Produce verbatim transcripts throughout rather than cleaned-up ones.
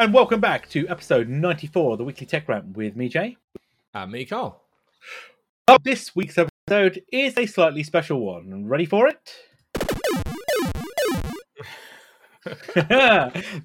And welcome back to episode ninety-four of the Weekly Tech Rant with me, Jay. And me, Carl. Well, this week's episode is a slightly special one. Ready for it?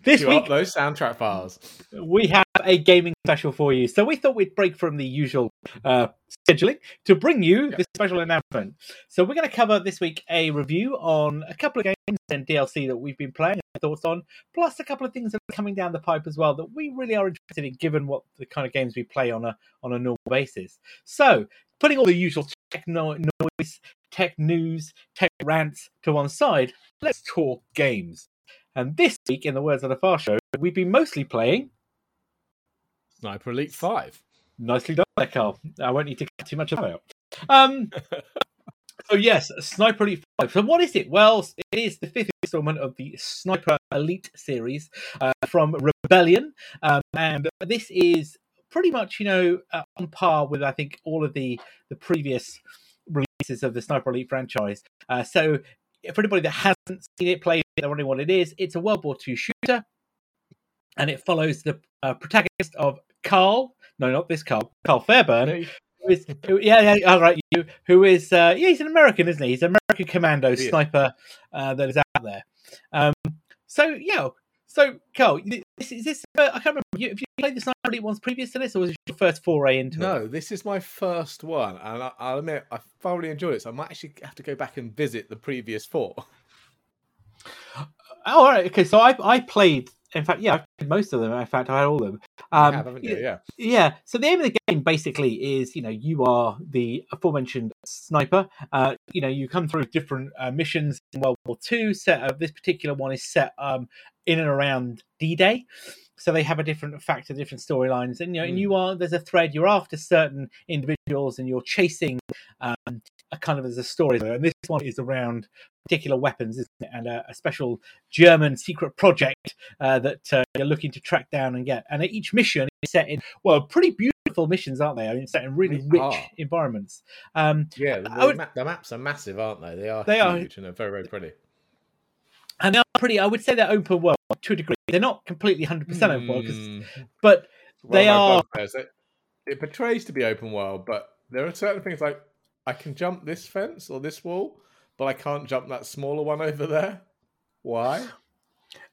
This you week, those soundtrack files. We have a gaming special for you, so we thought we'd break from the usual uh, scheduling to bring you yep. this special announcement. So we're going to cover this week a review on a couple of games and D L C that we've been playing and thoughts on, plus a couple of things that are coming down the pipe as well that we really are interested in, given what the kind of games we play on a on a normal basis. So putting all the usual tech no- noise, tech news, tech rants to one side, let's talk games. And this week, in the words of the Far Show, we've been mostly playing Sniper Elite five. Nicely done there, Carl. I won't need to get too much about it. Um, so yes, Sniper Elite five. So what is it? Well, it is the fifth installment of the Sniper Elite series uh, from Rebellion. Um, and this is pretty much, you know, uh, on par with, I think, all of the, the previous releases of the Sniper Elite franchise. Uh, so for anybody that hasn't seen it, played it, they're wondering what it is, it's a World War Two shooter, and it follows the uh, protagonist of Carl, no, not this Carl, Carl Fairburne, no. who is, who, yeah, yeah, all right, you, who is, uh, yeah, he's an American, isn't he? He's an American commando yeah. sniper uh, that is out there. Um, so, yeah, so, Carl, this is this, uh, I can't remember, you, have you played the Sniper Elite ones previous to this, or was it your first foray into no, it? No, this is my first one, and I, I'll admit, I thoroughly enjoyed it, so I might actually have to go back and visit the previous four. Oh, all right. Okay, so I I played. In fact, yeah, I played most of them. In fact, I had all of them. Um, yeah, haven't you? Yeah. Yeah. So the aim of the game basically is, you know, you are the aforementioned sniper. Uh, you know, you come through different uh, missions in World War Two. Set uh, this particular one is set um in and around D-Day. So they have a different factor, different storylines, and you know, mm. and you are there's a thread. You're after certain individuals, and you're chasing um a kind of as a story. And this one is around particular weapons, isn't it? And a, a special German secret project uh, that uh, you're looking to track down and get. And each mission is set in, well, pretty beautiful missions, aren't they? I mean, set in really they rich are. environments. Um, yeah, the, would, ma- the maps are massive, aren't they? They are they huge are, and they're very, very pretty. And they're pretty, I would say they're open world to a degree. They're not completely one hundred percent mm. open world, but well, they are... It, it portrays to be open world, but there are certain things like, I can jump this fence or this wall, but I can't jump that smaller one over there. Why?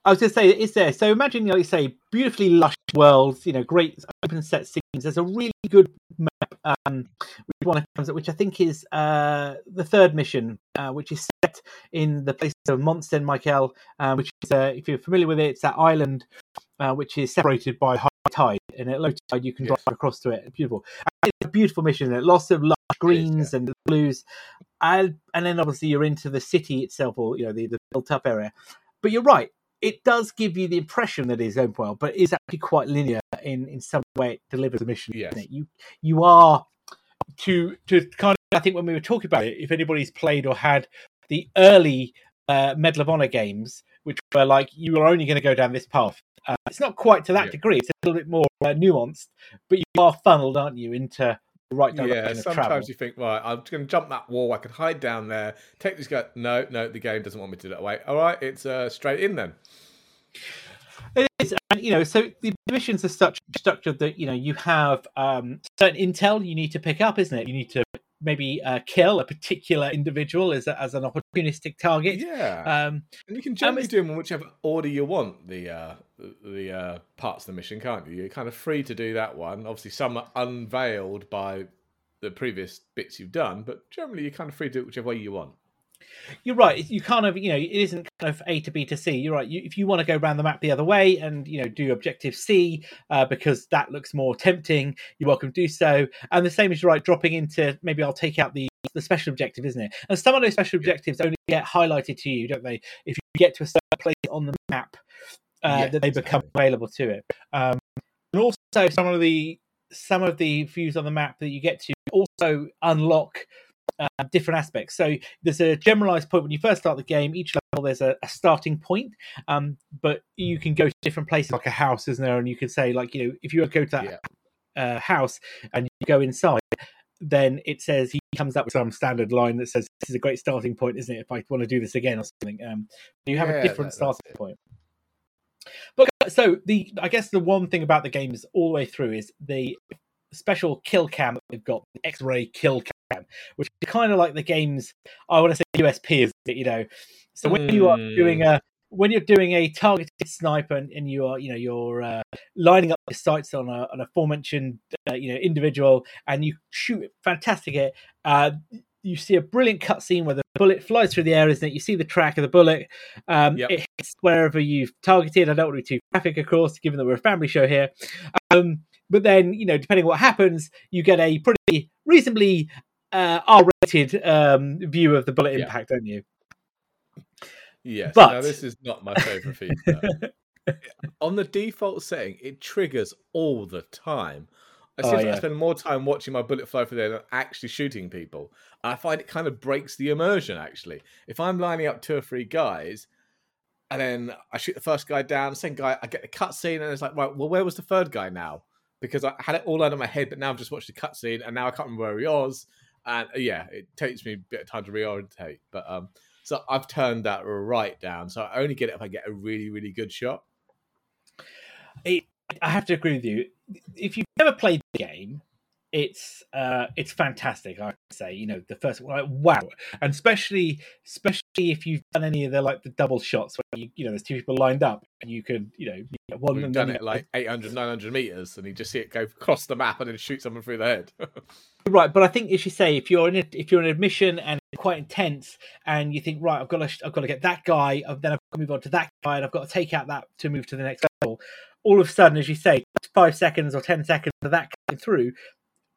I was going to say, it's there. So imagine, like you say, beautifully lush worlds, you know, great open set scenes. There's a really good map, um, which, one comes up, which I think is uh, the third mission, uh, which is set in the place of Mont Saint Michel, uh, which is, uh, if you're familiar with it, it's that island uh, which is separated by high tide. And at low tide, you can yes. drive across to it. Beautiful. And it's a beautiful mission. Lots of lush greens is, yeah. and blues. And, and then obviously you're into the city itself, or you know the, the built-up area. But you're right; it does give you the impression that it is open world, but it is actually quite linear in, in some way. It delivers a mission. Yes. Isn't it? You you are to to kind of. I think when we were talking about it, if anybody's played or had the early uh, Medal of Honor games, which were like you are only going to go down this path. Uh, it's not quite to that yeah. degree. It's a little bit more uh, nuanced, but you are funneled, aren't you, into right down yeah, sometimes travel. You think, right, I'm just going to jump that wall. I can hide down there. Take this guy. No, no, the game doesn't want me to do that way. All right, it's uh, straight in then. It is, and you know, so the missions are such structured that you know you have um, certain intel you need to pick up, isn't it? You need to maybe uh, kill a particular individual as a, as an opportunistic target. Yeah, um, and you can generally um, do them in whichever order you want. The uh, the uh, parts of the mission, can't you? You're kind of free to do that one. Obviously, some are unveiled by the previous bits you've done, but generally, you're kind of free to do it whichever way you want. You're right. You kind of, you know, it isn't kind of A to B to C. You're right. You, if you want to go round the map the other way and, you know, do objective C uh, because that looks more tempting, you're welcome to do so. And the same is right, dropping into maybe I'll take out the, the special objective, isn't it? And some of those special objectives only get highlighted to you, don't they? If you get to a certain place on the map, uh, yes, that they become exactly. available to it. Um, and also some of the some of the views on the map that you get to also unlock Uh, different aspects. So there's a generalized point when you first start the game. Each level there's a, a starting point, um, but you can go to different places, like a house, isn't there? And you can say, like, you know, if you go to that yeah. uh, house and you go inside, then it says he comes up with some standard line that says, "This is a great starting point, isn't it? If I want to do this again or something," um, you have yeah, a different that, starting point. But So the I guess the one thing about the game is all the way through is the special kill cam that we've got, the X-ray kill cam, which is kind of like the game's, I want to say U S P, is it, you know. So when mm. you are doing a when you're doing a targeted sniper and, and you are, you know, you're uh, lining up your sights on a an aforementioned uh, you know individual, and you shoot it fantastic at, uh, you see a brilliant cutscene where the bullet flies through the air, isn't it? You see the track of the bullet. Um, yep. It hits wherever you've targeted. I don't want to be too graphic, of course, given that we're a family show here. Um, but then, you know, depending on what happens, you get a pretty reasonably uh, R-rated um, view of the bullet yeah. impact, don't you? Yes. But... Now, this is not my favourite feature. On the default setting, it triggers all the time. It seems oh, yeah. like I spend more time watching my bullet fly through there than actually shooting people. And I find it kind of breaks the immersion, actually. If I'm lining up two or three guys, and then I shoot the first guy down, the second guy, I get the cutscene, and it's like, right, well, where was the third guy now? Because I had it all out of my head, but now I've just watched the cutscene, and now I can't remember where he was. And yeah, it takes me a bit of time to reorientate. But um, so I've turned that right down. So I only get it if I get a really, really good shot. It, I have to agree with you. If you've never played the game, it's uh, it's fantastic. I would say, you know, the first one, like, wow, and especially especially if you've done any of the like the double shots where you, you know, there's two people lined up and you could, you know, you get one. We've and done then it like eight hundred, nine hundred meters, and you just see it go across the map and then shoot someone through the head. Right, but I think as you say, if you're in a, if you're in admission and it's quite intense, and you think, right, I've got to I've got to get that guy, then I've got to move on to that guy, and I've got to take out that to move to the next level. All of a sudden, as you say, five seconds or ten seconds of that coming through,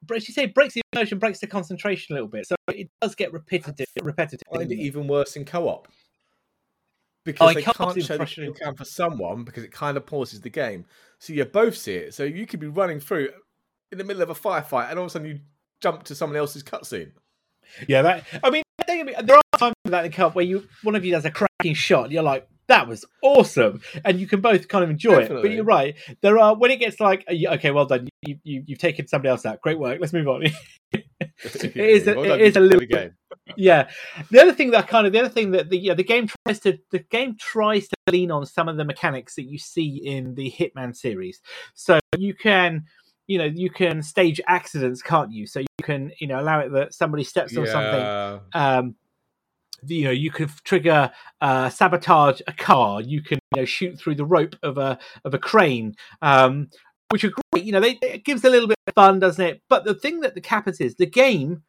but as you say, breaks the immersion, breaks the concentration a little bit. So it does get repetitive. repetitive I find it even worse in co-op. Because oh, they can't show the shooting cam for someone because it kind of pauses the game. So you both see it. So you could be running through in the middle of a firefight and all of a sudden you jump to someone else's cutscene. Yeah, that. I mean, there are times for that in co-op where you one of you does a cracking shot and you're like, that was awesome, and you can both kind of enjoy Definitely. it. But you're right. There are when it gets like, okay, well done, you, you you've taken somebody else out. Great work. Let's move on. it is a, well it is a little game. Yeah. The other thing that kind of the other thing that the yeah, the game tries to the game tries to lean on some of the mechanics that you see in the Hitman series. So you can you know you can stage accidents, can't you? So you can you know allow it that somebody steps on yeah. something. Um, You know, you could trigger, uh, sabotage a car. You can, you know, shoot through the rope of a of a crane, um, which are great. You know, they, it gives a little bit of fun, doesn't it? But the thing that the happens is the game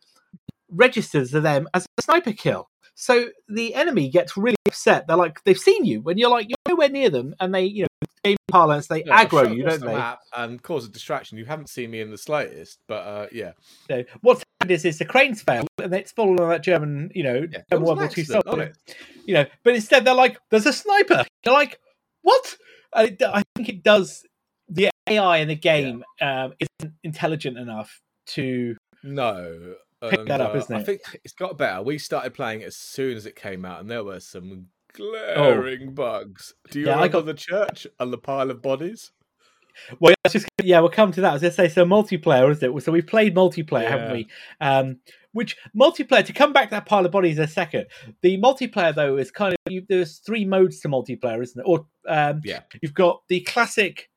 registers them as a sniper kill. So the enemy gets really upset. They're like, they've seen you, and you're like, you're nowhere near them, and they, you know, game parlance, they yeah, aggro you, don't they? And cause a distraction. You haven't seen me in the slightest, but uh, yeah. So what's happened is, is the crane's failed, and it's fallen on that German, you know, yeah, German World War Two soldier. You know, but instead they're like, there's a sniper. You're like, what? I, I think it does. The A I in the game yeah. um, isn't intelligent enough to no. Pick that up, uh, isn't it? I think it's got better. We started playing it as soon as it came out, and there were some glaring oh. bugs. Do you yeah, remember I got... the church and the pile of bodies? Well, yeah, just, yeah we'll come to that. I was going to say, so multiplayer, is it? So we played multiplayer, yeah. haven't we? Um, which multiplayer, to come back to that pile of bodies in a second, the multiplayer, though, is kind of, you, there's three modes to multiplayer, isn't it? Or um, yeah. You've got the classic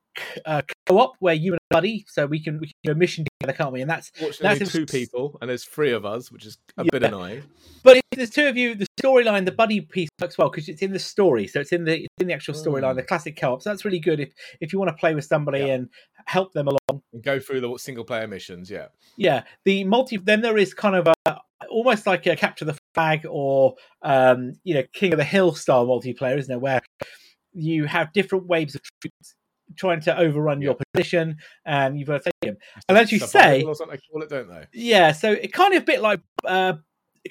Uh, co-op where you and a buddy, so we can we can do a mission together, can't we? And that's that's in... two people, and there's three of us, which is a yeah. bit annoying. But if there's two of you, the storyline, the buddy piece works well because it's in the story, so it's in the it's in the actual storyline, mm. the classic co-op. So that's really good if if you want to play with somebody yeah. and help them along and go through the single player missions. Yeah, yeah. The multi then there is kind of a almost like a capture the flag or um you know King of the Hill style multiplayer, isn't there? Where you have different waves of troops trying to overrun yeah. your position, and you've got to take him. And as you Survival say, or something, they call it, don't they? Yeah, so it kind of a bit like, uh,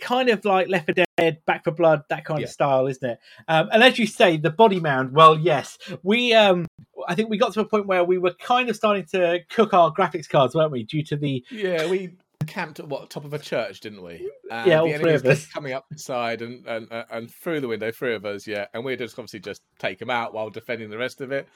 kind of like Left four Dead, Back four Blood, that kind yeah. of style, isn't it? Um, and as you say, the body mound. Well, yes, we. Um, I think we got to a point where we were kind of starting to cook our graphics cards, weren't we? Due to the yeah, we camped at what top of a church, didn't we? And yeah, all the three of us coming up the side and and and through the window, three of us. Yeah, and we just obviously just take them out while defending the rest of it.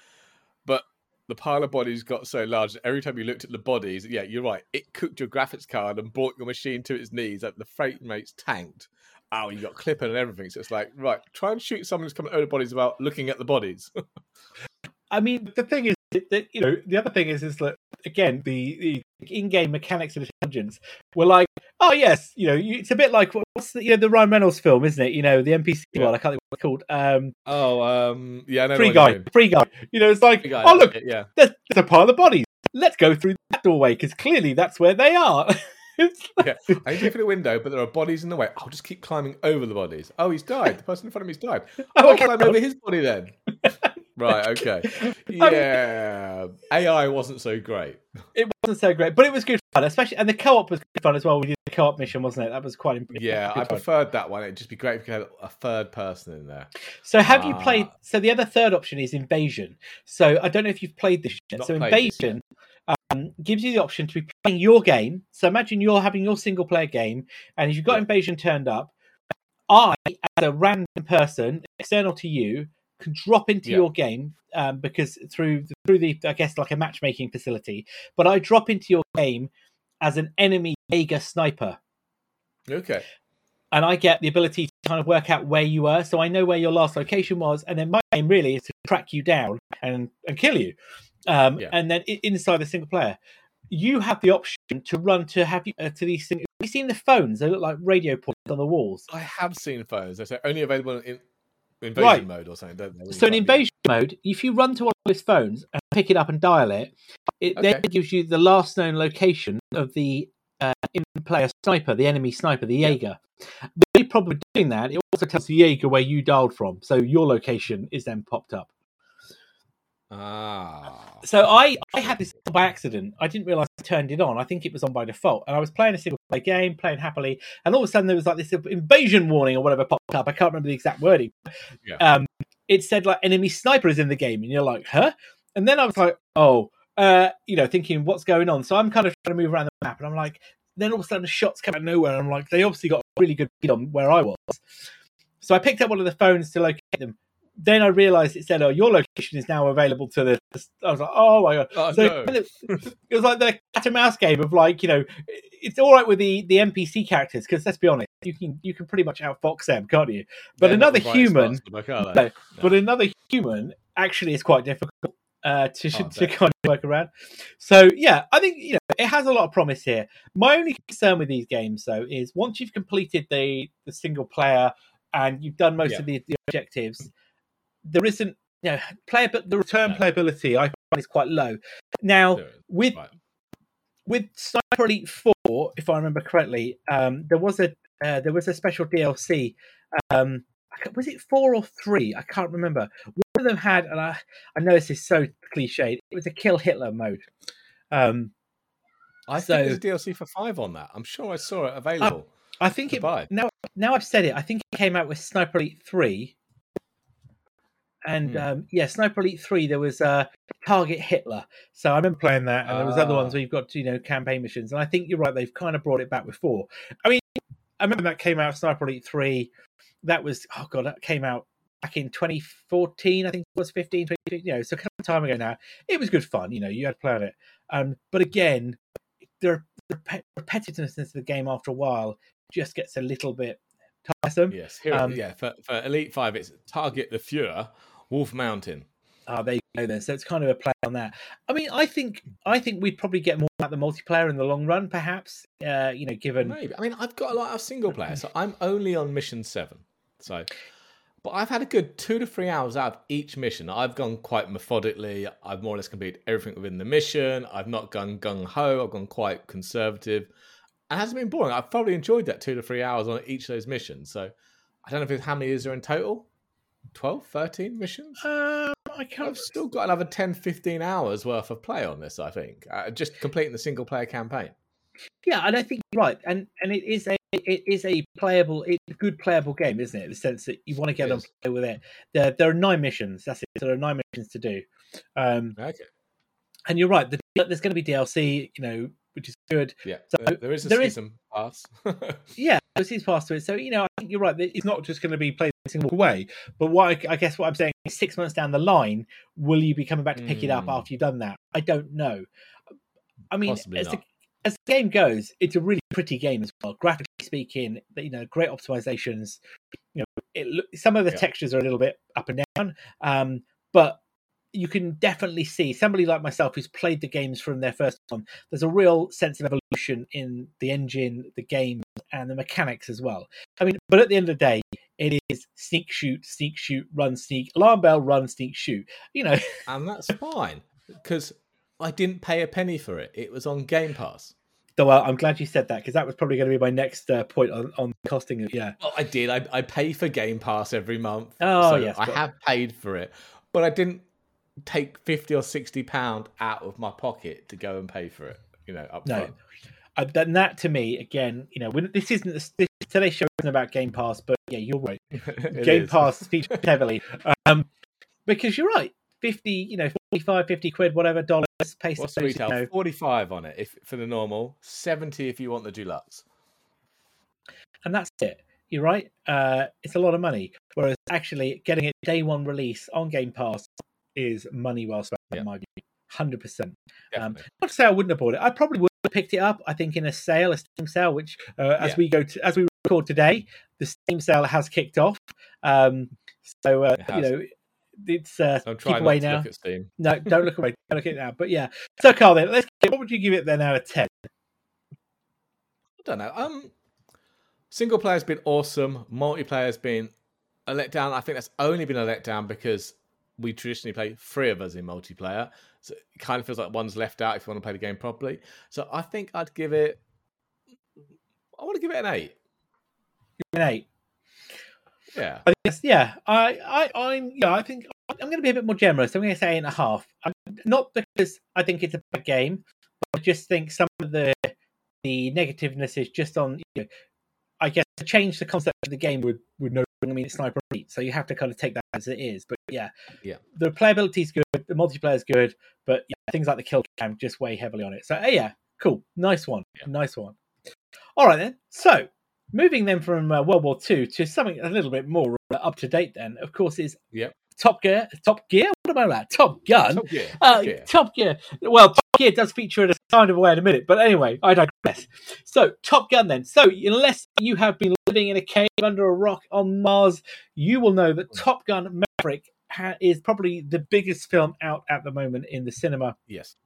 But the pile of bodies got so large that every time you looked at the bodies, yeah, you're right, it cooked your graphics card and brought your machine to its knees. Like the frame rates tanked. Oh, you got clipping and everything. So it's like, right, try and shoot someone who's coming over the bodies without looking at the bodies. I mean, the thing is, that, you know, the other thing is, is that again, the, the in-game mechanics of intelligence were like, oh yes, you know, you, it's a bit like what's the, you know, the Ryan Reynolds film, isn't it? You know, the N P C yeah. one. I can't think what it's called. Um, oh, um, yeah, I know Free Guy, Free Guy. You know, it's like, guy, oh look, it, yeah, there's, there's a pile of bodies. Let's go through that doorway because clearly that's where they are. Yeah, I need to open a window, but there are bodies in the way. I'll just keep climbing over the bodies. Oh, he's died. The person in front of me's died. I'll climb over his body then. Right, okay. Yeah. Um, A I wasn't so great. It wasn't so great, but it was good fun, especially, and the co-op was good fun as well. We did the co-op mission, wasn't it? That was quite impressive. Yeah, I preferred fun. That one. It'd just be great if we could have a third person in there. So have ah. you played, so the other third option is Invasion. So I don't know if you've played this yet. Not so Invasion um, gives you the option to be playing your game. So imagine you're having your single player game, and if you've got yeah. Invasion turned up, I, as a random person, external to you, can drop into yeah. your game um, because through the, through the I guess like a matchmaking facility, but I drop into your game as an enemy Jaeger sniper. Okay. And I get the ability to kind of work out where you were, so I know where your last location was, and then my aim really is to track you down and, and kill you. Um, yeah. And then inside the single player, you have the option to run to have you uh, to these things. Have you seen the phones? They look like radio points on the walls. I have seen phones. They're only available in Invasion right. mode or something, don't they? So in invasion be... mode, if you run to one of those phones and pick it up and dial it, it okay. then gives you the last known location of the uh, in-player sniper, the enemy sniper, the Jaeger. Yeah. The only problem with doing that, it also tells the Jaeger where you dialed from, so your location is then popped up. Ah. So I, I had this by accident. I didn't realise I turned it on. I think it was on by default. And I was playing a single-player game, playing happily, and all of a sudden there was like this invasion warning or whatever popped up. I can't remember the exact wording. Yeah. Um, it said like enemy sniper is in the game, and you're like, huh? And then I was like, oh, uh, you know, thinking what's going on. So I'm kind of trying to move around the map, and I'm like, then all of a sudden the shots come out of nowhere, and I'm like, they obviously got a really good beat on where I was. So I picked up one of the phones to locate them. Then I realised it said, "Oh, your location is now available to the." I was like, "Oh my god!" Oh, so no. It was like the cat and mouse game of like, you know, it's all right with the, the N P C characters because let's be honest, you can you can pretty much outfox them, can't you? But yeah, another human, book, no, no. but another human actually is quite difficult uh, to oh, to kind of work around. So yeah, I think you know it has a lot of promise here. My only concern with these games though is once you've completed the, the single player and you've done most yeah. of the, the objectives. There isn't, you know, play, the return no. playability I find is quite low. Now, with right. with Sniper Elite four, if I remember correctly, um, there was a uh, there was a special D L C. Um, was it four or three? I can't remember. One of them had, and I, I know this is so cliched, it was a kill Hitler mode. Um, I so, think there's a D L C for five on that. I'm sure I saw it available. I, I think it. Buy. Now, now I've said it. I think it came out with Sniper Elite three. And mm. um, yeah, Sniper Elite three, there was uh, Target Hitler. So I remember playing that, and uh, there was other ones where you've got, you know, campaign missions. And I think you're right; they've kind of brought it back with four. I mean, I remember that came out Sniper Elite three. That was oh god, that came out back in twenty fourteen. I think it was fifteen, twenty, you know, so kind of time ago now. It was good fun, you know. You had to play on it, um, but again, the rep- repetitiveness of the game after a while just gets a little bit tiresome. Yes, here, um, yeah. For, for Elite five, it's Target the Führer. Wolf Mountain. Ah, there you go then. So it's kind of a play on that. I mean, I think I think we'd probably get more about the multiplayer in the long run, perhaps. Uh, you know, given maybe. I mean, I've got a lot of single player, so I'm only on mission seven. So, but I've had a good two to three hours out of each mission. I've gone quite methodically. I've more or less completed everything within the mission. I've not gone gung ho. I've gone quite conservative. It hasn't been boring. I've probably enjoyed that two to three hours on each of those missions. So, I don't know if how many is there in total. twelve, thirteen missions? Um, I can't I've still got another ten, fifteen hours worth of play on this, I think, uh, just completing the single-player campaign. Yeah, and I think you're right. And and it is a it is a playable, it's a good playable game, isn't it? In the sense that you want to get on play with it. There, there are nine missions. That's it. There are nine missions to do. Um, okay. And you're right. The, there's going to be D L C, you know, which is good. Yeah, so there is a there season is, pass. Yeah, there's a season pass to it. So, you know, I think you're right. It's not just going to be played a single way. But what I, I guess what I'm saying is six months down the line, will you be coming back to pick mm. it up after you've done that? I don't know. I mean, as the, as the game goes, it's a really pretty game as well. Graphically speaking, you know, great optimizations. You know, it, some of the yeah. textures are a little bit up and down. Um, but you can definitely see somebody like myself who's played the games from their first time. There's a real sense of evolution in the engine, the game, and the mechanics as well. I mean, but at the end of the day, it is sneak, shoot, sneak, shoot, run, sneak, alarm bell, run, sneak, shoot. You know, and that's fine because I didn't pay a penny for it. It was on Game Pass. So, well, I'm glad you said that because that was probably going to be my next uh, point on, on costing. Yeah, well, I did. I, I pay for Game Pass every month. Oh, so yes, I but... have paid for it, but I didn't take fifty or sixty pound out of my pocket to go and pay for it. You know, up front. No, I've done that to me again. You know, when, this isn't this, today's show isn't about Game Pass, but yeah, you're right. Game is. Pass features heavily um, because you're right. Fifty, you know, forty-five, fifty quid, whatever dollars. Pay What's the retail? You know. forty-five on it if for the normal, seventy if you want the deluxe, and that's it. You're right. Uh, it's a lot of money. Whereas actually getting a day one release on Game Pass is money well spent. Yeah. In my view, hundred percent. Um, not to say I wouldn't have bought it. I probably would have picked it up. I think in a sale, a Steam sale, which uh, as yeah. we go to, as we record today, the Steam sale has kicked off. Um, so uh, you know. It's uh, I'm trying not to look at Steam. No, don't look away. Don't look at it now. But yeah, so Carl, then let's. What would you give it then out of ten? I don't know. Um, single player's been awesome. Multiplayer's been a letdown. I think that's only been a letdown because we traditionally play three of us in multiplayer, so it kind of feels like one's left out if you want to play the game properly. So I think I'd give it. I want to give it an eight. An eight. Yeah, I guess, yeah. I, I, I'm, yeah. I think I'm going to be a bit more generous. I'm going to say eight and a half. I'm, not because I think it's a bad game, but I just think some of the the negativeness is just on. You know, I guess to change the concept of the game would would no. I mean, it's Sniper Elite, so you have to kind of take that as it is. But yeah, yeah. The playability is good. The multiplayer is good, but yeah, things like the kill cam just weigh heavily on it. So yeah, cool, nice one, yeah. nice one. All right then. So. Moving then from uh, World War Two to something a little bit more up to date, then of course is yep. Top Gear. Top Gear. What am I at? Top Gun. Top Gear. Uh, Top Gear. Top Gear. Well, Top Gear does feature in a kind of way in a minute, but anyway, I digress. So, Top Gun. Then, so unless you have been living in a cave under a rock on Mars, you will know that Top Gun Maverick ha- is probably the biggest film out at the moment in the cinema. Yes.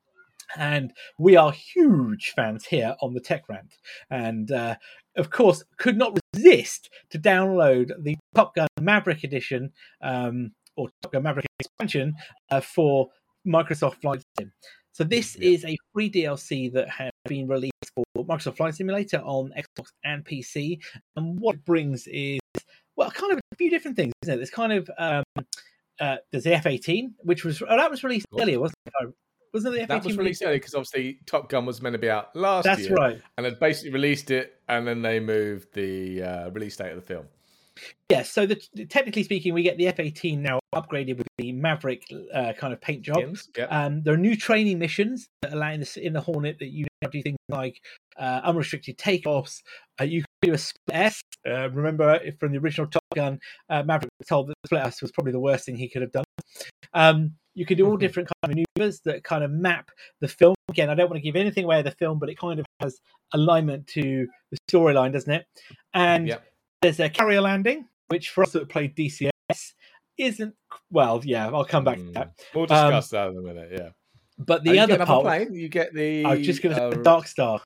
And we are huge fans here on the Tech Rant. And, uh, of course, could not resist to download the Top Gun Maverick edition um, or Top Gun Maverick expansion uh, for Microsoft Flight Sim. So this yeah. is a free D L C that has been released for Microsoft Flight Simulator on Xbox and P C. And what it brings is, well, kind of a few different things, isn't it? There's kind of, um, uh, there's the F eighteen, which was, oh, that was released cool. earlier, wasn't it? Wasn't the F eighteen that was released early because obviously Top Gun was meant to be out last That's year. That's right. And they basically released it and then they moved the uh, release date of the film. Yeah, so the, technically speaking, we get the F eighteen now upgraded with the Maverick uh, kind of paint job. Yep. Um, there are new training missions that allow in the, in the Hornet that you do things like uh, unrestricted takeoffs. Uh, you can do a split S. Uh, remember from the original Top Gun, uh, Maverick was told that the split S was probably the worst thing he could have done. Um, You can do all mm-hmm. different kind of maneuvers that kind of map the film. Again, I don't want to give anything away of the film, but it kind of has alignment to the storyline, doesn't it? And yep. there's a carrier landing, which for us that played D C S isn't... Well, yeah, I'll come back mm. to that. We'll discuss um, that in a minute, yeah. But the oh, other part... Plane, you get the... I was just going to uh, say the Dark Star.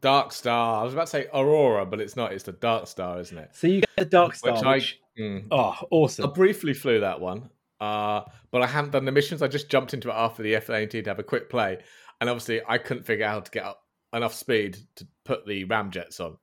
Dark Star. I was about to say Aurora, but it's not. It's the Dark Star, isn't it? So you get the Dark Star. Which I... Which, mm, oh, awesome. I briefly flew that one. Uh, but I haven't done the missions. I just jumped into it after the F eighteen to have a quick play. And obviously, I couldn't figure out how to get up enough speed to put the ramjets on.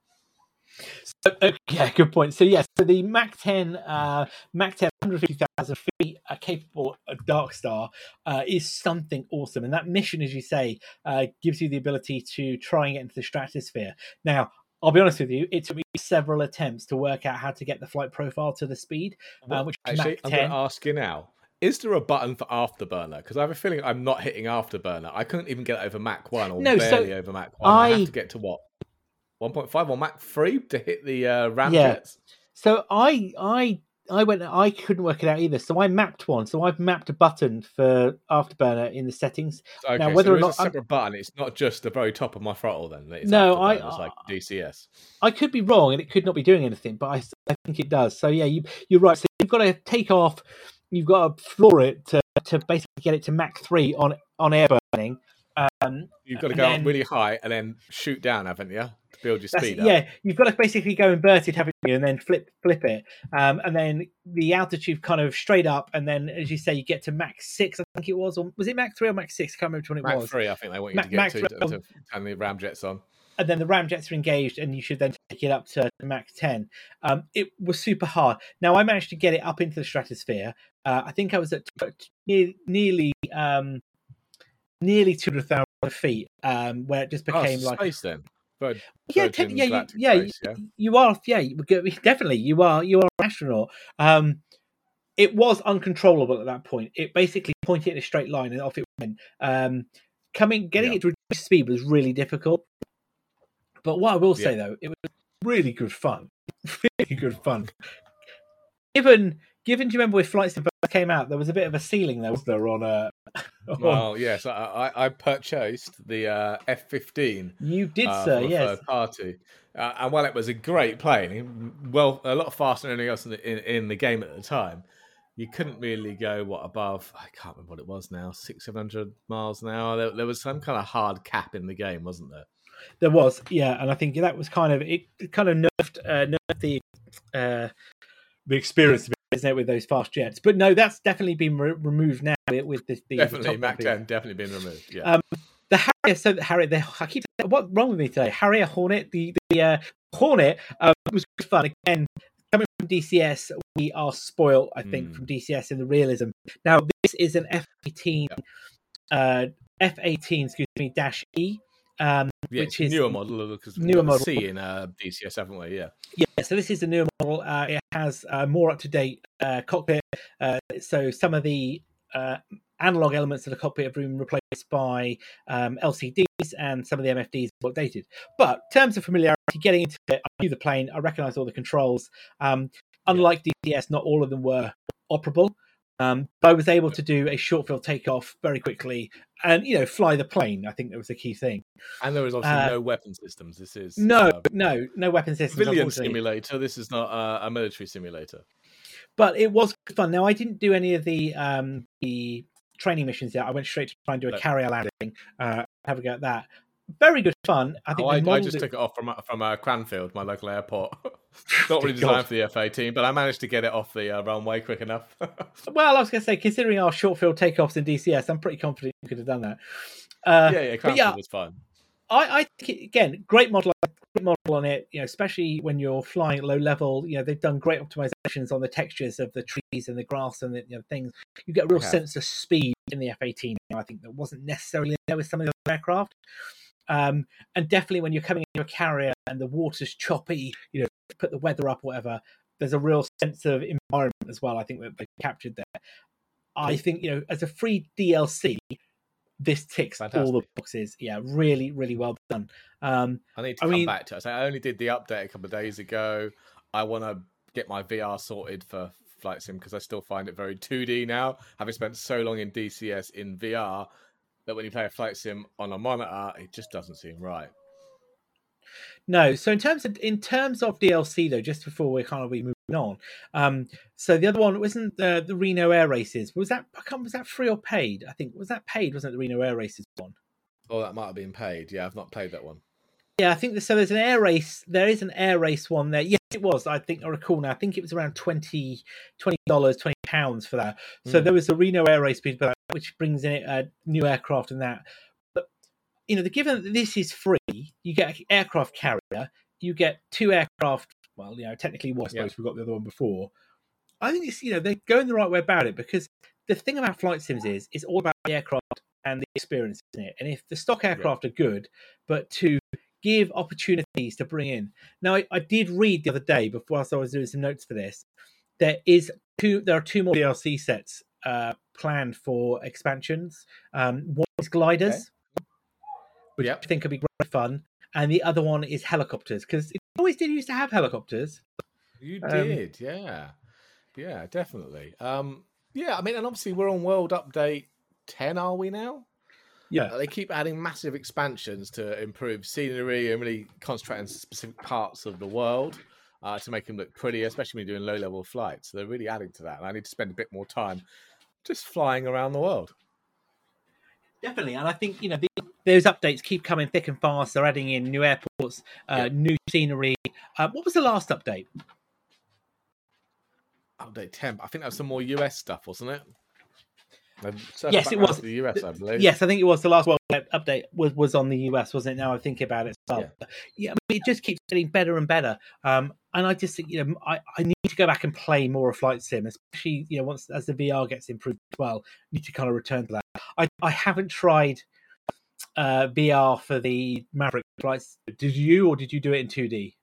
So, uh, yeah, good point. So, yes, yeah, so the Mach ten, uh, Mach ten one hundred fifty thousand feet uh, capable Dark Star uh, is something awesome. And that mission, as you say, uh, gives you the ability to try and get into the stratosphere. Now, I'll be honest with you, it took me several attempts to work out how to get the flight profile to the speed, well, uh, which is actually, Mach ten. I'm going to ask you now, is there a button for afterburner? Because I have a feeling I'm not hitting afterburner. I couldn't even get over Mach one or no, barely so over Mach one. I... I have to get to what? one point five or Mach three to hit the uh, ramjets? Yeah. So I, I, I, went, I couldn't work it out either. So I mapped one. So I've mapped a button for afterburner in the settings. Okay, now, whether so or not a separate I'm... button, it's not just the very top of my throttle. Then it's no, I it's like D C S. I could be wrong, and it could not be doing anything, but I, I think it does. So yeah, you, you're right. So you've got to take off, you've got to floor it to, to basically get it to Mach three on, on air burning. Um, you've got to go then, up really high and then shoot down, haven't you, to build your speed up? Yeah, you've got to basically go inverted, haven't you, and then flip flip it. Um, and then the altitude kind of straight up, and then, as you say, you get to Mach six, I think it was. Or was it Mach three or Mach six? I can't remember which one it was. Mach three, I think they want you Mach, to get Mach to, to, to and the ramjets on. And then the ramjets are engaged, and you should then take it up to Mach ten. Um, it was super hard. Now, I managed to get it up into the stratosphere. Uh, I think I was at t- nearly... Um, nearly two hundred thousand feet, um, where it just became oh, like... space then? Bird, yeah, ten, yeah, you, yeah, space, you, yeah, you are, yeah, definitely, you are you are an astronaut. Um, it was uncontrollable at that point. It basically pointed in a straight line and off it went. Um, coming, Getting yeah. it to reduce speed was really difficult. But what I will say, yeah. though, it was really good fun. really good fun. Even... Given, do you remember when Flight Simulator came out, there was a bit of a ceiling there, was there, on a... on... Well, yes, I, I purchased the uh, F fifteen. You did, uh, sir, yes. Third party. Uh, and while it was a great plane, well, a lot faster than anything else in the, in, in the game at the time, you couldn't really go, what, above, I can't remember what it was now, six hundred, seven hundred miles an hour. There, there was some kind of hard cap in the game, wasn't there? There was, yeah, and I think that was kind of... It kind of nerfed, uh, nerfed the, uh, the experience a bit, isn't it, with those fast jets? But no, that's definitely been re- removed now with this. The, definitely, the Mach ten definitely been removed. Yeah. Um, the Harrier, so the Harrier, the, I keep what's wrong with me today? Harrier, Hornet, the the uh, Hornet um, was good fun. Again, coming from D C S, we are spoiled, I think, mm. from D C S in the realism. Now, this is an F eighteen, yeah. uh, F eighteen, excuse me, dash E. Um, yeah, which is newer model because we can see in uh, D C S, haven't we? Yeah. Yeah. So this is the newer model. Uh, it has a uh, more up to date uh, cockpit. Uh, so some of the uh, analog elements of the cockpit have been replaced by um, L C Ds, and some of the M F Ds are updated. But in terms of familiarity, getting into it, I knew the plane. I recognised all the controls. Um, unlike yeah. D C S, not all of them were operable. Um, but I was able to do a short field takeoff very quickly and, you know, fly the plane. I think that was the key thing. And there was obviously uh, no weapon systems. This is... No, uh, no, no weapon systems. Civilian simulator. This is not uh, a military simulator. But it was fun. Now, I didn't do any of the um, the training missions yet. I went straight to try and do a no. carrier landing. Uh, have a go at that. Very good fun. I think oh, I, I just it... took it off from from uh, Cranfield, my local airport. Not really designed God. for the F eighteen, but I managed to get it off the uh, runway quick enough. Well, I was going to say, considering our short field takeoffs in D C S, I'm pretty confident you could have done that. Uh, yeah, yeah, Cranfield yeah, was fun. I, I think, again, great model, great model on it. You know, especially when you're flying at low level. You know, they've done great optimizations on the textures of the trees and the grass and the you know, things. You get a real yeah. sense of speed in the F eighteen. I think that wasn't necessarily there with some of the other aircraft. Um, and definitely when you're coming into a carrier and the water's choppy, you know, put the weather up, whatever, there's a real sense of environment as well, I think, that they captured there. I think, you know, as a free D L C, this ticks Fantastic. all the boxes. Yeah, really, really well done. Um, I need to I come mean, back to it. I only did the update a couple of days ago. I want to get my V R sorted for Flight Sim because I still find it very two D now. Having spent so long in D C S in V R, that when you play a flight sim on a monitor, it just doesn't seem right. No. So in terms of in terms of D L C though, just before we're kind of moving on, um, so the other one wasn't the, the Reno Air Races. Was that was that free or paid? I think was that paid, wasn't it? The Reno Air Races one. Oh, that might have been paid. Yeah, I've not played that one. Yeah, I think so. There's an air race. There is an air race one there. Yes, it was. I think I recall now. I think it was around twenty dollars, twenty pounds for that. So mm. there was the Reno Air Race, which brings in a uh, new aircraft and that. But you know, the, given that this is free, you get an aircraft carrier, you get two aircraft. Well, you know, technically, well, I suppose yeah. we got the other one before. I think it's you know they're going the right way about it because the thing about flight sims is it's all about the aircraft and the experience, isn't it? And if the stock aircraft yeah. are good, but to give opportunities to bring in. Now, I, I did read the other day, before I was doing some notes for this, there is two. There are two more D L C sets uh, planned for expansions. Um, one is gliders, okay. which yep. I think could be great fun, and the other one is helicopters because it always did used to have helicopters. You did, um, yeah, yeah, definitely. Um, yeah, I mean, and obviously we're on World Update ten, are we now? Yeah, they keep adding massive expansions to improve scenery and really concentrate on specific parts of the world. uh, to make them look pretty, especially when you're doing low-level flights. So they're really adding to that, and I need to spend a bit more time just flying around the world. Definitely, and I think, you know, the, those updates keep coming thick and fast. They're adding in new airports, uh, yeah. new scenery. Uh, what was the last update? Update ten. I think that was some more U S stuff, wasn't it? Yes, it was the U S, I believe. Yes, I think it was the last World update was, was on the U S, wasn't it? Now I think about it. So, yeah, yeah I mean, it just keeps getting better and better. Um, and I just think, you know, I, I need to go back and play more of Flight Sim, especially, you know, once as the V R gets improved as well. I need to kind of return to that. I, I haven't tried uh, V R for the Maverick flights. Did you, or did you do it in two D?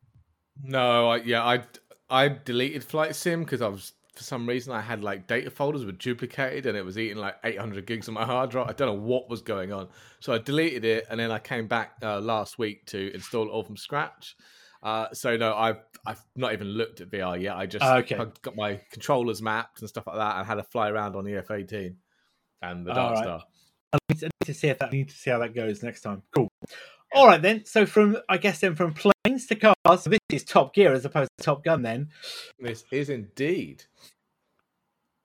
No, I, yeah, I I deleted Flight Sim because I was. For some reason, I had like data folders were duplicated and it was eating like eight hundred gigs on my hard drive. I don't know what was going on. So I deleted it and then I came back uh, last week to install it all from scratch. Uh, so no, I've, I've not even looked at V R yet. I just uh, okay. got my controllers mapped and stuff like that and had a fly around on the F eighteen and the Dark Star. I need, to, I need to see if that, I need to see how that goes next time. Cool. All right then. So from, I guess then from planes to cars, this is Top Gear as opposed to Top Gun then. This is indeed.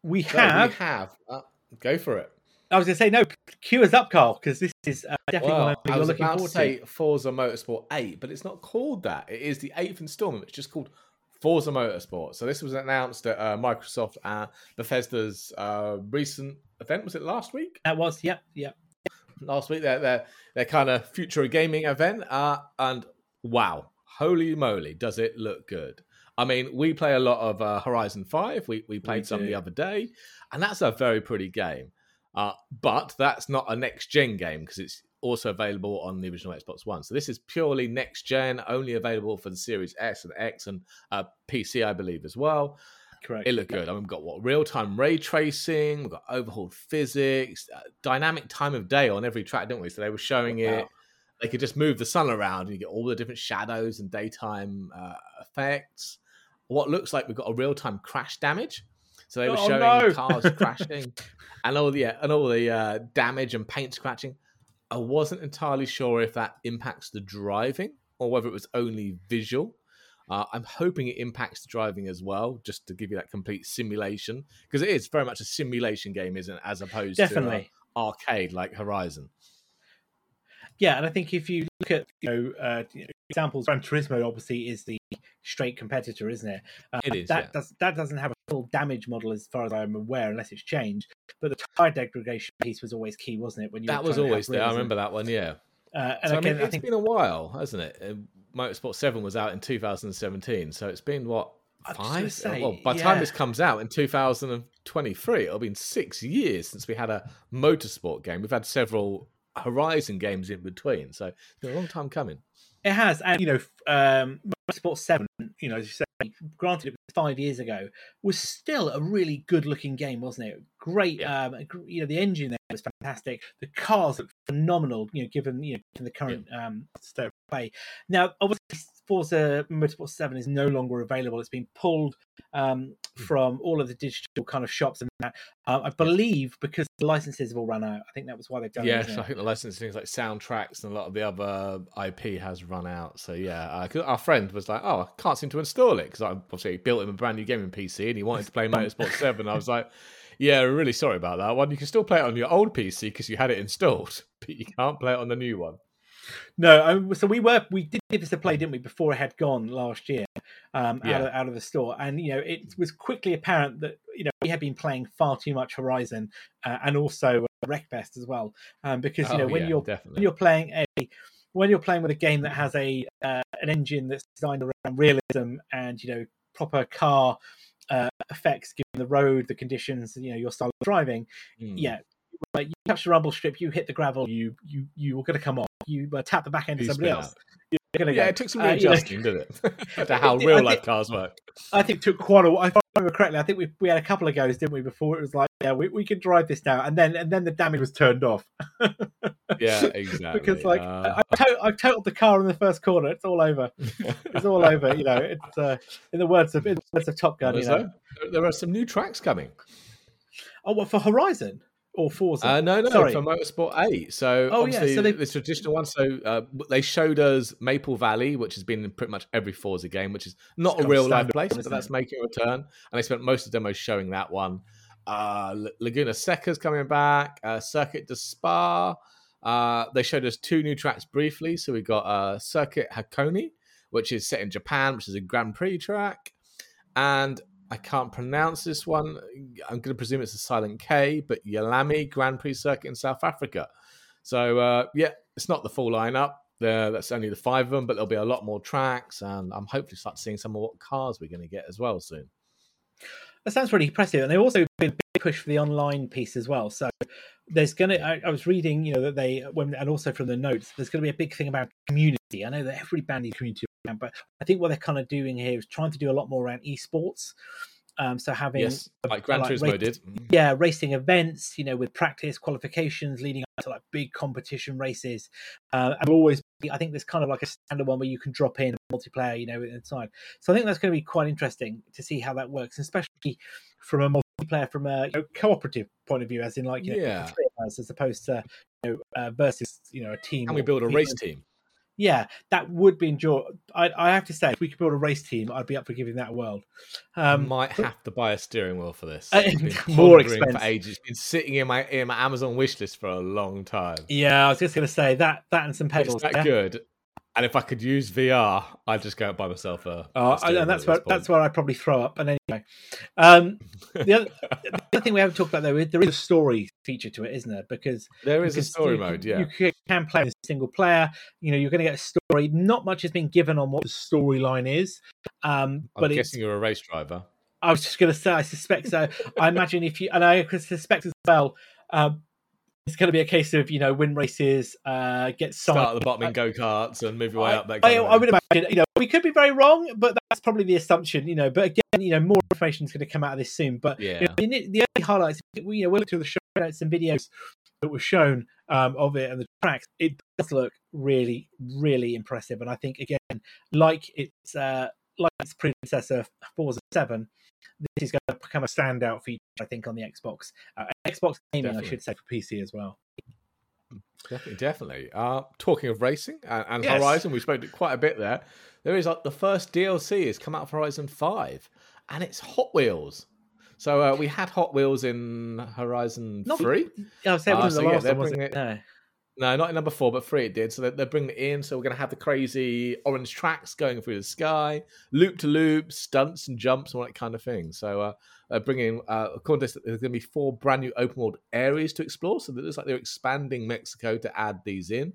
We so have... We have. Uh, go for it. I was going to say, no, queue us up, Carl, because this is uh, definitely well, one you're I was looking about forward to. Say Forza Motorsport eight, but it's not called that. It is the eighth installment. It's just called Forza Motorsport. So this was announced at uh, Microsoft uh, Bethesda's uh, recent event. Was it last week? That was, yep, yep. Last week, their their, their kind of future gaming event. Uh, and wow, holy moly, does it look good. I mean, we play a lot of uh, Horizon five. We we played we some the other day, and that's a very pretty game. Uh, but that's not a next-gen game because it's also available on the original Xbox One. So this is purely next-gen, only available for the Series S and X and uh, P C, I believe, as well. Correct. It looked good. I mean, we've got what real-time ray tracing, we've got overhauled physics, uh, dynamic time of day on every track, didn't we? So they were showing wow. it. They could just move the sun around, and you get all the different shadows and daytime uh, effects. What looks like we've got a real-time crash damage. So they were oh, showing no. cars crashing and all the yeah, and all the uh, damage and paint scratching. I wasn't entirely sure if that impacts the driving or whether it was only visual. Uh, I'm hoping it impacts the driving as well, just to give you that complete simulation, because it is very much a simulation game, isn't it? As opposed Definitely. to uh, arcade like Horizon. Yeah, and I think if you look at you know uh, examples, Gran Turismo obviously is the straight competitor, isn't it? Uh, it is. That, yeah. does, that doesn't have a full damage model, as far as I'm aware, unless it's changed. But the tire degradation piece was always key, wasn't it? When you that was always there. I remember that one. Yeah. Uh, and so, again, I mean, it's I think... been a while, hasn't it? Uh, Motorsport seven was out in two thousand seventeen, so it's been what five? Say, well, by the yeah. time this comes out in two thousand twenty-three, it'll been six years since we had a motorsport game. We've had several Horizon games in between, so it's been a long time coming. It has, and you know, um, Motorsport seven, you know, as you say, granted it was five years ago, was still a really good-looking game, wasn't it? Great, yeah. um, you know, the engine there was fantastic. The cars looked phenomenal, you know, given you know given the current yeah. um, state of play. Now, obviously, Forza Motorsport seven is no longer available. It's been pulled um, mm-hmm. from all of the digital kind of shops and that. Um, I believe because the licenses have all run out. I think that was why they've done yeah, it. Yes, so I think the licensing, like soundtracks and a lot of the other I P has run out. So yeah, uh, 'cause our friend was like, oh, I can't seem to install it because I obviously built him a brand new game in P C and he wanted to play Motorsport seven. I was like, yeah, really sorry about that one. You can still play it on your old P C because you had it installed, but you can't play it on the new one. No, I, so we were we did give this a play, didn't we? Before it had gone last year, um, yeah. out, of, out of the store, and you know it was quickly apparent that you know we had been playing far too much Horizon uh, and also uh, Wreckfest as well, um, because you oh, know when yeah, you're definitely. when you're playing a when you're playing with a game that has a uh, an engine that's designed around realism and you know proper car uh, effects given the road, the conditions, you know your style of driving, mm. yeah. Like you touch the rumble strip, you hit the gravel, you you you were going to come off. You uh, tap the back end of somebody else. You're gonna yeah, go. It took some readjusting, uh, you know, didn't it? To how real life cars work. I think it took quite a while. If I remember correctly, I think we we had a couple of goes, didn't we? Before it was like, yeah, we, we can drive this now, and then and then the damage was turned off. Yeah, exactly. Because like uh... I, I've, tot- I've totaled the car in the first corner. It's all over. It's all over. You know, it's uh, in the words of in the words of Top Gun. You know? There are some new tracks coming. Oh, what for Horizon? Or Forza? Uh, no, no, Sorry. for Motorsport eight. So oh, obviously yeah. so they... the traditional one. So uh, they showed us Maple Valley, which has been in pretty much every Forza game, which is not it's a real life place, but that's it? making a return. And they spent most of the demos showing that one. Uh, Laguna Seca's coming back. Uh, Circuit de Spa. Uh, they showed us two new tracks briefly. So we got uh, Circuit Hakone, which is set in Japan, which is a Grand Prix track. And I can't pronounce this one. I'm going to presume it's a silent K, but Yalami Grand Prix Circuit in South Africa. So, uh, yeah, it's not the full lineup. There, that's only the five of them, but there'll be a lot more tracks, and I'm hopefully start seeing some of what cars we're going to get as well soon. That sounds pretty impressive, and they've also been a big push for the online piece as well. So there's going to—I I was reading, you know, that they, when, and also from the notes, there's going to be a big thing about community. I know that every band is community. But I think what they're kind of doing here is trying to do a lot more around esports. Um, so having yes, like Gran like, Turismo race, did, yeah, racing events, you know, with practice qualifications leading up to like big competition races. Uh, and always, I think there's kind of like a standard one where you can drop in multiplayer, you know, inside. So I think that's going to be quite interesting to see how that works, especially from a multiplayer, from a you know, cooperative point of view, as in like you know, yeah. three of us, as opposed to you know, uh, versus you know a team. Can we build a race team? Yeah, that would be enjoyable. I, I have to say, if we could build a race team, I'd be up for giving that a whirl. Um, I might have to buy a steering wheel for this. Uh, more expensive. For ages. It's been sitting in my in my Amazon wishlist for a long time. Yeah, I was just going to say that that and some pedals. It's that good. And if I could use V R, I'd just go out by myself. Uh, oh, and that's where that's where I probably throw up. And anyway, um, the, other, the other thing we haven't talked about though is there is a story feature to it, isn't there? Because there is because a story you, mode. Yeah, you can, you can play with a single player. You know, you're going to get a story. Not much has been given on what the storyline is. Um, I'm but guessing you're a race driver. I was just going to say, I suspect so. I imagine if you and I suspect as well. Um, It's going to be a case of, you know, win races, uh, get signed. Start at the bottom in go-karts and move your way I, up. That I, I would imagine, you know, we could be very wrong, but that's probably the assumption, you know. But again, you know, more information is going to come out of this soon. But yeah. you know, the, the only highlights, you know, we'll look through the show notes and videos that were shown um, of it and the tracks. It does look really, really impressive. And I think, again, like its, uh, like its predecessor, Forza seven, this is going to become a standout feature, I think, on the Xbox. Uh, Xbox gaming, definitely. I should say, for P C as well. Definitely. definitely. Uh, talking of racing and, and yes. Horizon, we spoke quite a bit there. There is like the first D L C has come out for Horizon five, and it's Hot Wheels. So uh, we had Hot Wheels in Horizon three. I was saying uh, so, yeah, they're bringing it. No. no, not in number four, but three it did. So they're, they're bringing it in. So we're going to have the crazy orange tracks going through the sky, loop to loop, stunts and jumps, all that kind of thing. So, uh, Uh, bringing, uh, according to this, there's going to be four brand new open world areas to explore. So it looks like they're expanding Mexico to add these in.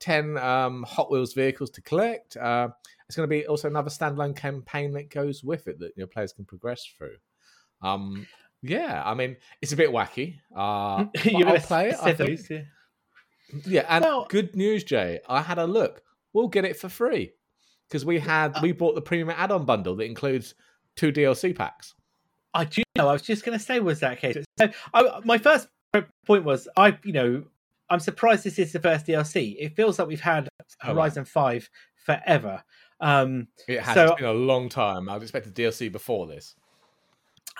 Ten um, Hot Wheels vehicles to collect. Uh, it's going to be also another standalone campaign that goes with it that your players can progress through. Um, yeah, I mean, it's a bit wacky. Uh, You're going to play it, I think. Yeah. yeah, and well, good news, Jay. I had a look. We'll get it for free because we had uh, we bought the premium add-on bundle that includes two D L C packs. I do know. I was just going to say, was that case? So, I, my first point was, I, you know, I'm surprised this is the first D L C. It feels like we've had Horizon oh, right. five forever. Um, it has so, it's been a long time. I'd expected D L C before this.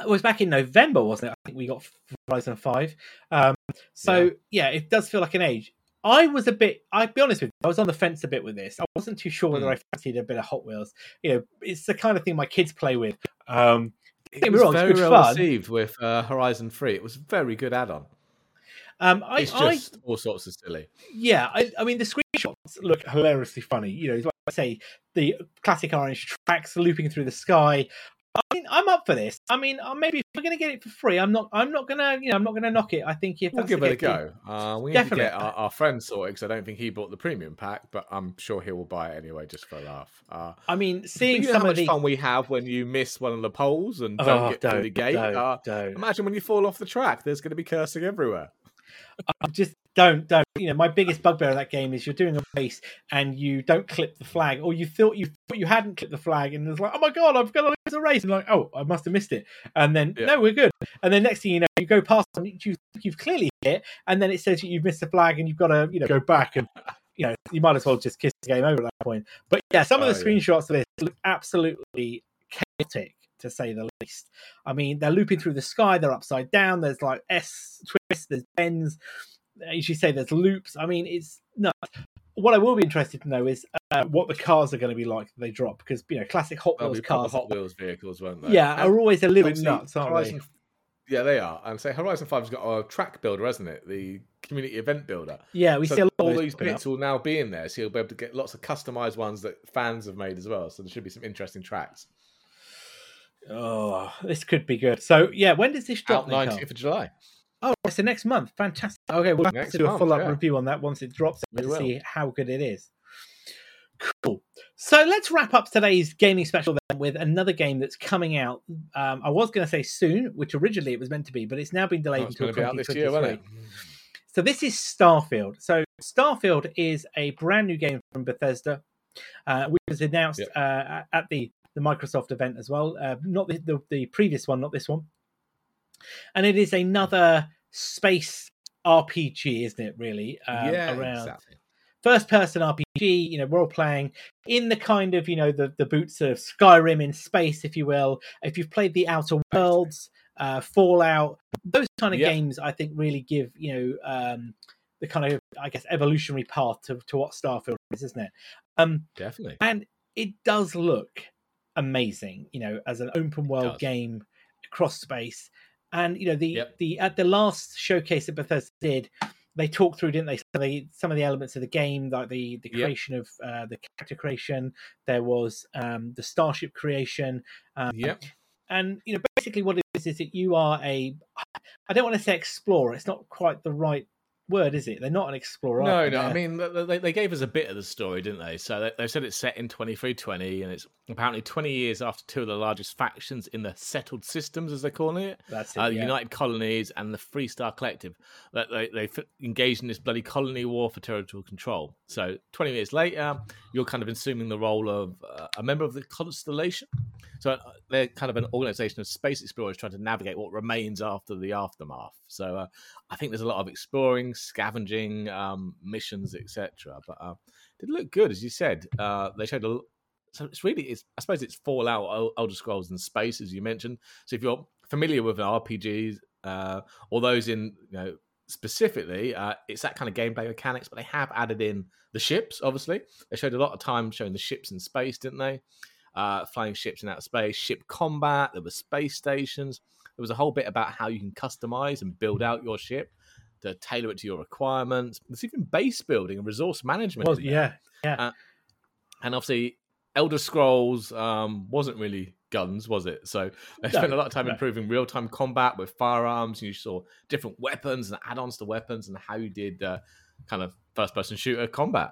It was back in November, wasn't it? I think we got Horizon five. Um, so yeah. yeah, it does feel like an age. I was a bit, I'll be honest with you, I was on the fence a bit with this. I wasn't too sure whether mm. I fancied a bit of Hot Wheels. You know, it's the kind of thing my kids play with. Um, It was wrong. very well fun. received with uh, Horizon three. It was a very good add-on. Um, I, it's just I, all sorts of silly. Yeah, I, I mean, the screenshots look hilariously funny. You know, like I say, the classic orange tracks looping through the sky. I mean, I'm up for this. I mean, maybe if we're going to get it for free, I'm not. I'm not going to. You know, I'm not going to knock it. I think if we'll give it a go. Uh, we need definitely. to get our, our friend sorted because I don't think he bought the premium pack, but I'm sure he will buy it anyway just for a laugh. Uh, I mean, seeing some how much the... fun we have when you miss one of the poles and don't oh, get don't, through the gate. Don't, uh, don't. Imagine when you fall off the track. There's going to be cursing everywhere. I just don't don't you know, my biggest bugbear of that game is you're doing a race and you don't clip the flag, or you thought you thought you hadn't clipped the flag, and it's like, oh my god, I've got to lose a race, and like, oh, I must have missed it, and then yeah. no, we're good, and then next thing you know, you go past and you you've clearly hit, and then it says you've missed the flag, and you've got to, you know, go back, and you know, you might as well just kiss the game over at that point. But yeah, some of the oh, screenshots yeah. of this look absolutely chaotic, to say the least. I mean, they're looping through the sky, they're upside down, there's like S twists, there's bends, as you say, there's loops. I mean, it's nuts. What I will be interested to know is uh, what the cars are going to be like that they drop, because, you know, classic Hot Wheels oh, cars. Hot Wheels vehicles, weren't they? Yeah, and are always a little bit nuts, aren't Horizon, they? Yeah, they are. And say so Horizon five's got a track builder, hasn't it? The community event builder. Yeah, we so see a lot all of these pits up. Will now be in there, so you'll be able to get lots of customised ones that fans have made as well. So there should be some interesting tracks. Oh, this could be good. So, yeah, when does this drop? Out nineteenth of July. Oh, it's the next month. Fantastic. Okay, we'll have next to do a full-up yeah. review on that once it drops and see how good it is. Cool. So let's wrap up today's gaming special then with another game that's coming out. Um, I was going to say soon, which originally it was meant to be, but it's now been delayed oh, until twenty twenty-three. This year, so this is Starfield. So Starfield is a brand new game from Bethesda, uh, which was announced yep. uh, at the, the Microsoft event as well. Uh, not the, the, the previous one, not this one. And it is another space R P G, isn't it, really? Um, yeah, around exactly. First-person R P G, you know, role-playing, in the kind of, you know, the, the boots of Skyrim in space, if you will. If you've played The Outer Worlds, uh, Fallout, those kind of yeah. games, I think, really give, you know, um, the kind of, I guess, evolutionary path to, to what Starfield is, isn't it? Um, Definitely. And it does look amazing, you know, as an open-world game across space. And, you know, the, yep. the at the last showcase that Bethesda did, they talked through, didn't they, some of the, some of the elements of the game, like the, the creation yep. of uh, the character creation. There was um, the starship creation. Um, yep. And, you know, basically what it is is that you are a, I don't want to say explorer. It's not quite the right word, is it? They're not an explorer. No, no. There. I mean, they, they gave us a bit of the story, didn't they? So they, they said it's set in twenty-three twenty, and it's apparently twenty years after two of the largest factions in the settled systems, as they're calling it, That's it, uh, the yeah. United Colonies and the Free Star Collective. They, they engaged in this bloody colony war for territorial control. So twenty years later, you're kind of assuming the role of uh, a member of the Constellation. So they're kind of an organisation of space explorers trying to navigate what remains after the aftermath. So uh, I think there's a lot of exploring, scavenging, um, missions, et cetera. But uh, it did look good, as you said. Uh, they showed a. So it's really, it's, I suppose it's Fallout, Elder Scrolls in space, as you mentioned. So if you're familiar with R P Gs uh, or those in, you know, specifically, uh, it's that kind of gameplay mechanics, but they have added in the ships, obviously. They showed a lot of time showing the ships in space, didn't they? Uh, flying ships in outer space, ship combat, there were space stations. There was a whole bit about how you can customize and build out your ship to tailor it to your requirements. There's even base building and resource management. Well, yeah, yeah. Uh, and obviously, Elder Scrolls um, wasn't really guns, was it? So they no, spent a lot of time no. improving real-time combat with firearms. And you saw different weapons and add-ons to weapons and how you did uh, kind of first-person shooter combat.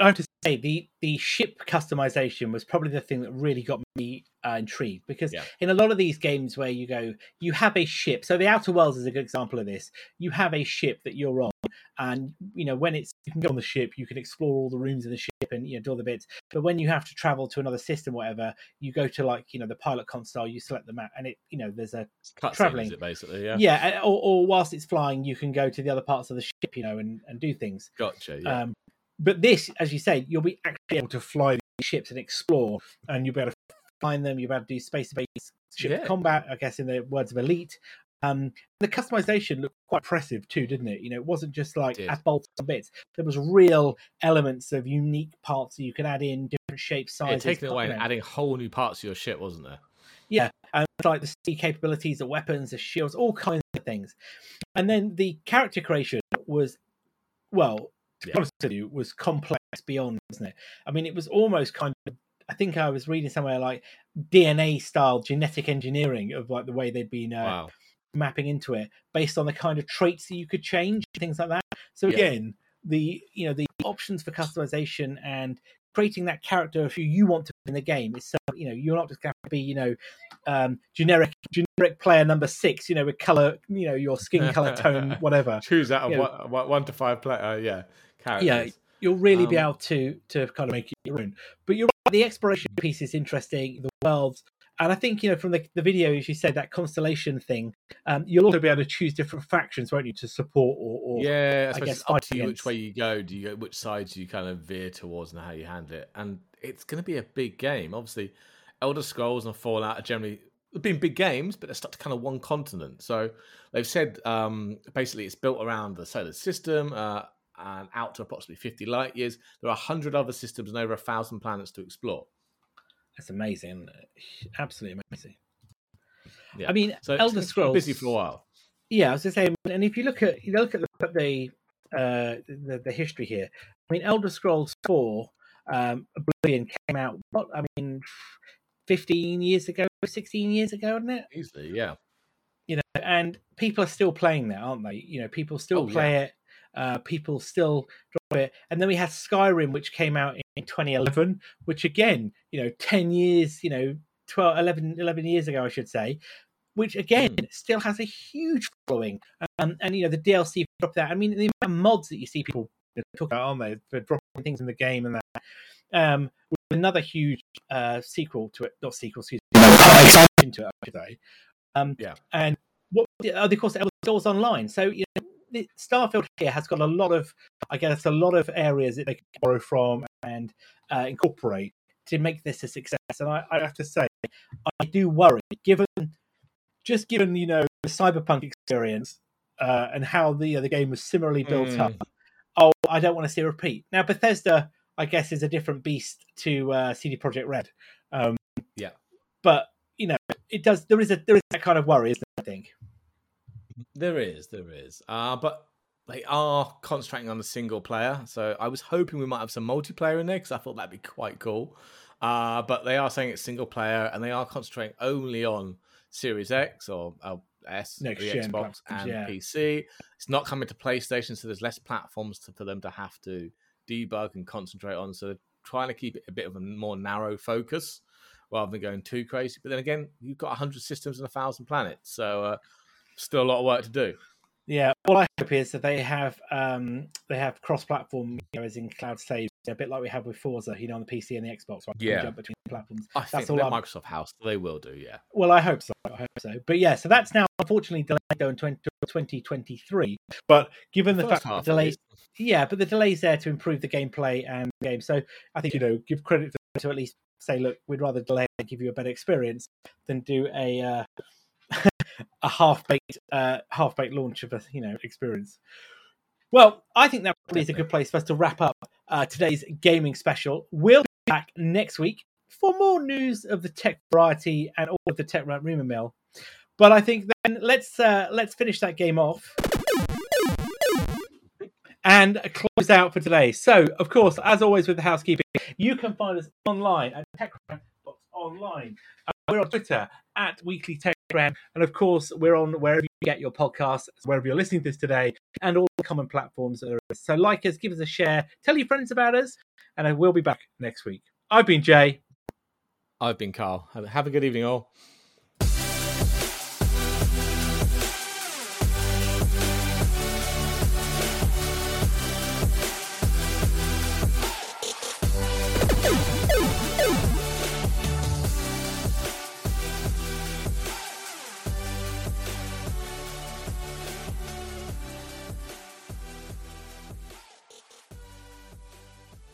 I have to say, the, the ship customization was probably the thing that really got me uh, intrigued, because yeah. in a lot of these games where you go, you have a ship. So The Outer Worlds is a good example of this. You have a ship that you're on, and, you know, when it's, you can go on the ship, you can explore all the rooms in the ship and, you know, do all the bits. But when you have to travel to another system, whatever, you go to, like, you know, the pilot console, you select the map, and it, you know, there's a Cut traveling scene, is it, basically, yeah, yeah, or, or whilst it's flying, you can go to the other parts of the ship, you know, and, and do things. Gotcha. Yeah. Um, But this, as you say, you'll be actually able to fly these ships and explore, and you'll be able to find them. You'll be able to do space-based ship yeah. combat, I guess, in the words of Elite. Um, the customization looked quite impressive too, didn't it? You know, it wasn't just like add bolts and bits. There was real elements of unique parts that you could add in, different shapes, sizes. Yeah, taking away and adding whole new parts to your ship, wasn't there? Yeah, and like the sea capabilities, the weapons, the shields, all kinds of things. And then the character creation was, well... Yeah. Honestly, it was complex beyond, wasn't it? I mean, it was almost kind of, I think I was reading somewhere like D N A style genetic engineering of like the way they'd been uh, wow. mapping into it based on the kind of traits that you could change, things like that. So yeah. again, the, you know, the options for customization and creating that character of who you want to be in the game is so, you know, you're not just going to be, you know, um, generic generic player number six, you know, with color, you know, your skin color tone, whatever. Choose out of one, one, one to five player, uh, yeah. Characters. Yeah, you'll really um, be able to to kind of make it your own. But you're right, the exploration piece is interesting, the worlds, and I think, you know, from the, the video, as you said, that Constellation thing, um, you'll also be able to choose different factions, won't you, to support or, or yeah, I, I guess it's up to you which way you go, do you go, which sides you kind of veer towards, and how you handle it. And it's going to be a big game, obviously. Elder Scrolls and Fallout are generally have been big games, but they're stuck to kind of one continent. So they've said um, basically it's built around the solar system uh, and out to approximately fifty light years. There are one hundred other systems and over one thousand planets to explore. That's amazing. Absolutely amazing. Yeah. I mean, so Elder Scrolls... busy for a while. Yeah, I was just saying, and if you look at you look at the uh, the, the history here, I mean, Elder Scrolls four, um, Oblivion came out, what, I mean, fifteen years ago, sixteen years ago, isn't it? Easily, yeah. You know, and people are still playing that, aren't they? You know, people still oh, play yeah. it. Uh, people still drop it. And then we had Skyrim, which came out in twenty eleven, which again, you know, ten years, you know, twelve, eleven, eleven years ago, I should say, which again, mm. still has a huge following. Um, and, you know, the D L C dropped that. I mean, the amount of mods that you see people talk about, aren't they, for dropping things in the game and that. Um, with another huge uh, sequel to it, not sequel, excuse me, expansion to it, I should say. Um, yeah. And what, of course, it was online. So, you know, Starfield here has got a lot of, I guess, a lot of areas that they can borrow from and uh, incorporate to make this a success. And I, I have to say, I do worry, given just given you know the cyberpunk experience uh, and how the uh, the game was similarly built mm. up. Oh, I don't want to see a repeat. Now, Bethesda, I guess, is a different beast to uh, C D Projekt Red. Um, yeah, but you know, it does. There is a there is that kind of worry, isn't there, I think. There is, there is. Uh, but they are concentrating on the single player. So I was hoping we might have some multiplayer in there because I thought that'd be quite cool. Uh, but they are saying it's single player and they are concentrating only on Series X or uh, S, the Xbox and yeah. P C. It's not coming to PlayStation, so there's less platforms to, for them to have to debug and concentrate on. So they're trying to keep it a bit of a more narrow focus rather than going too crazy. But then again, you've got one hundred systems and one thousand planets. So... Uh, still a lot of work to do. Yeah, all I hope is that they have um, they have cross-platform, you know, as in cloud saves, a bit like we have with Forza, you know, on the P C and the Xbox, right? Yeah. Jump between platforms. I that's think all I'm... Microsoft House, they will do, yeah. Well, I hope so. I hope so. But yeah, so that's now unfortunately delayed until twenty twenty-three. But given the First fact that the delays, yeah, but the delays there to improve the gameplay and the game. So I think you know, give credit to at least say, look, we'd rather delay and give you a better experience than do a. Uh, a half-baked uh, half-baked launch of a, you know, experience. Well, I think that probably is a good place for us to wrap up uh, today's gaming special. We'll be back next week for more news of the tech variety and all of the tech rumor mill. But I think then let's uh, let's finish that game off and close out for today. So, of course, as always with the housekeeping, you can find us online at techram dot online. Uh, we're on Twitter at Weekly Tech. And of course, we're on wherever you get your podcasts, wherever you're listening to this today, and all the common platforms. So like us, give us a share, tell your friends about us, and I will be back next week. I've been Jay. I've been Carl. Have a good evening, all.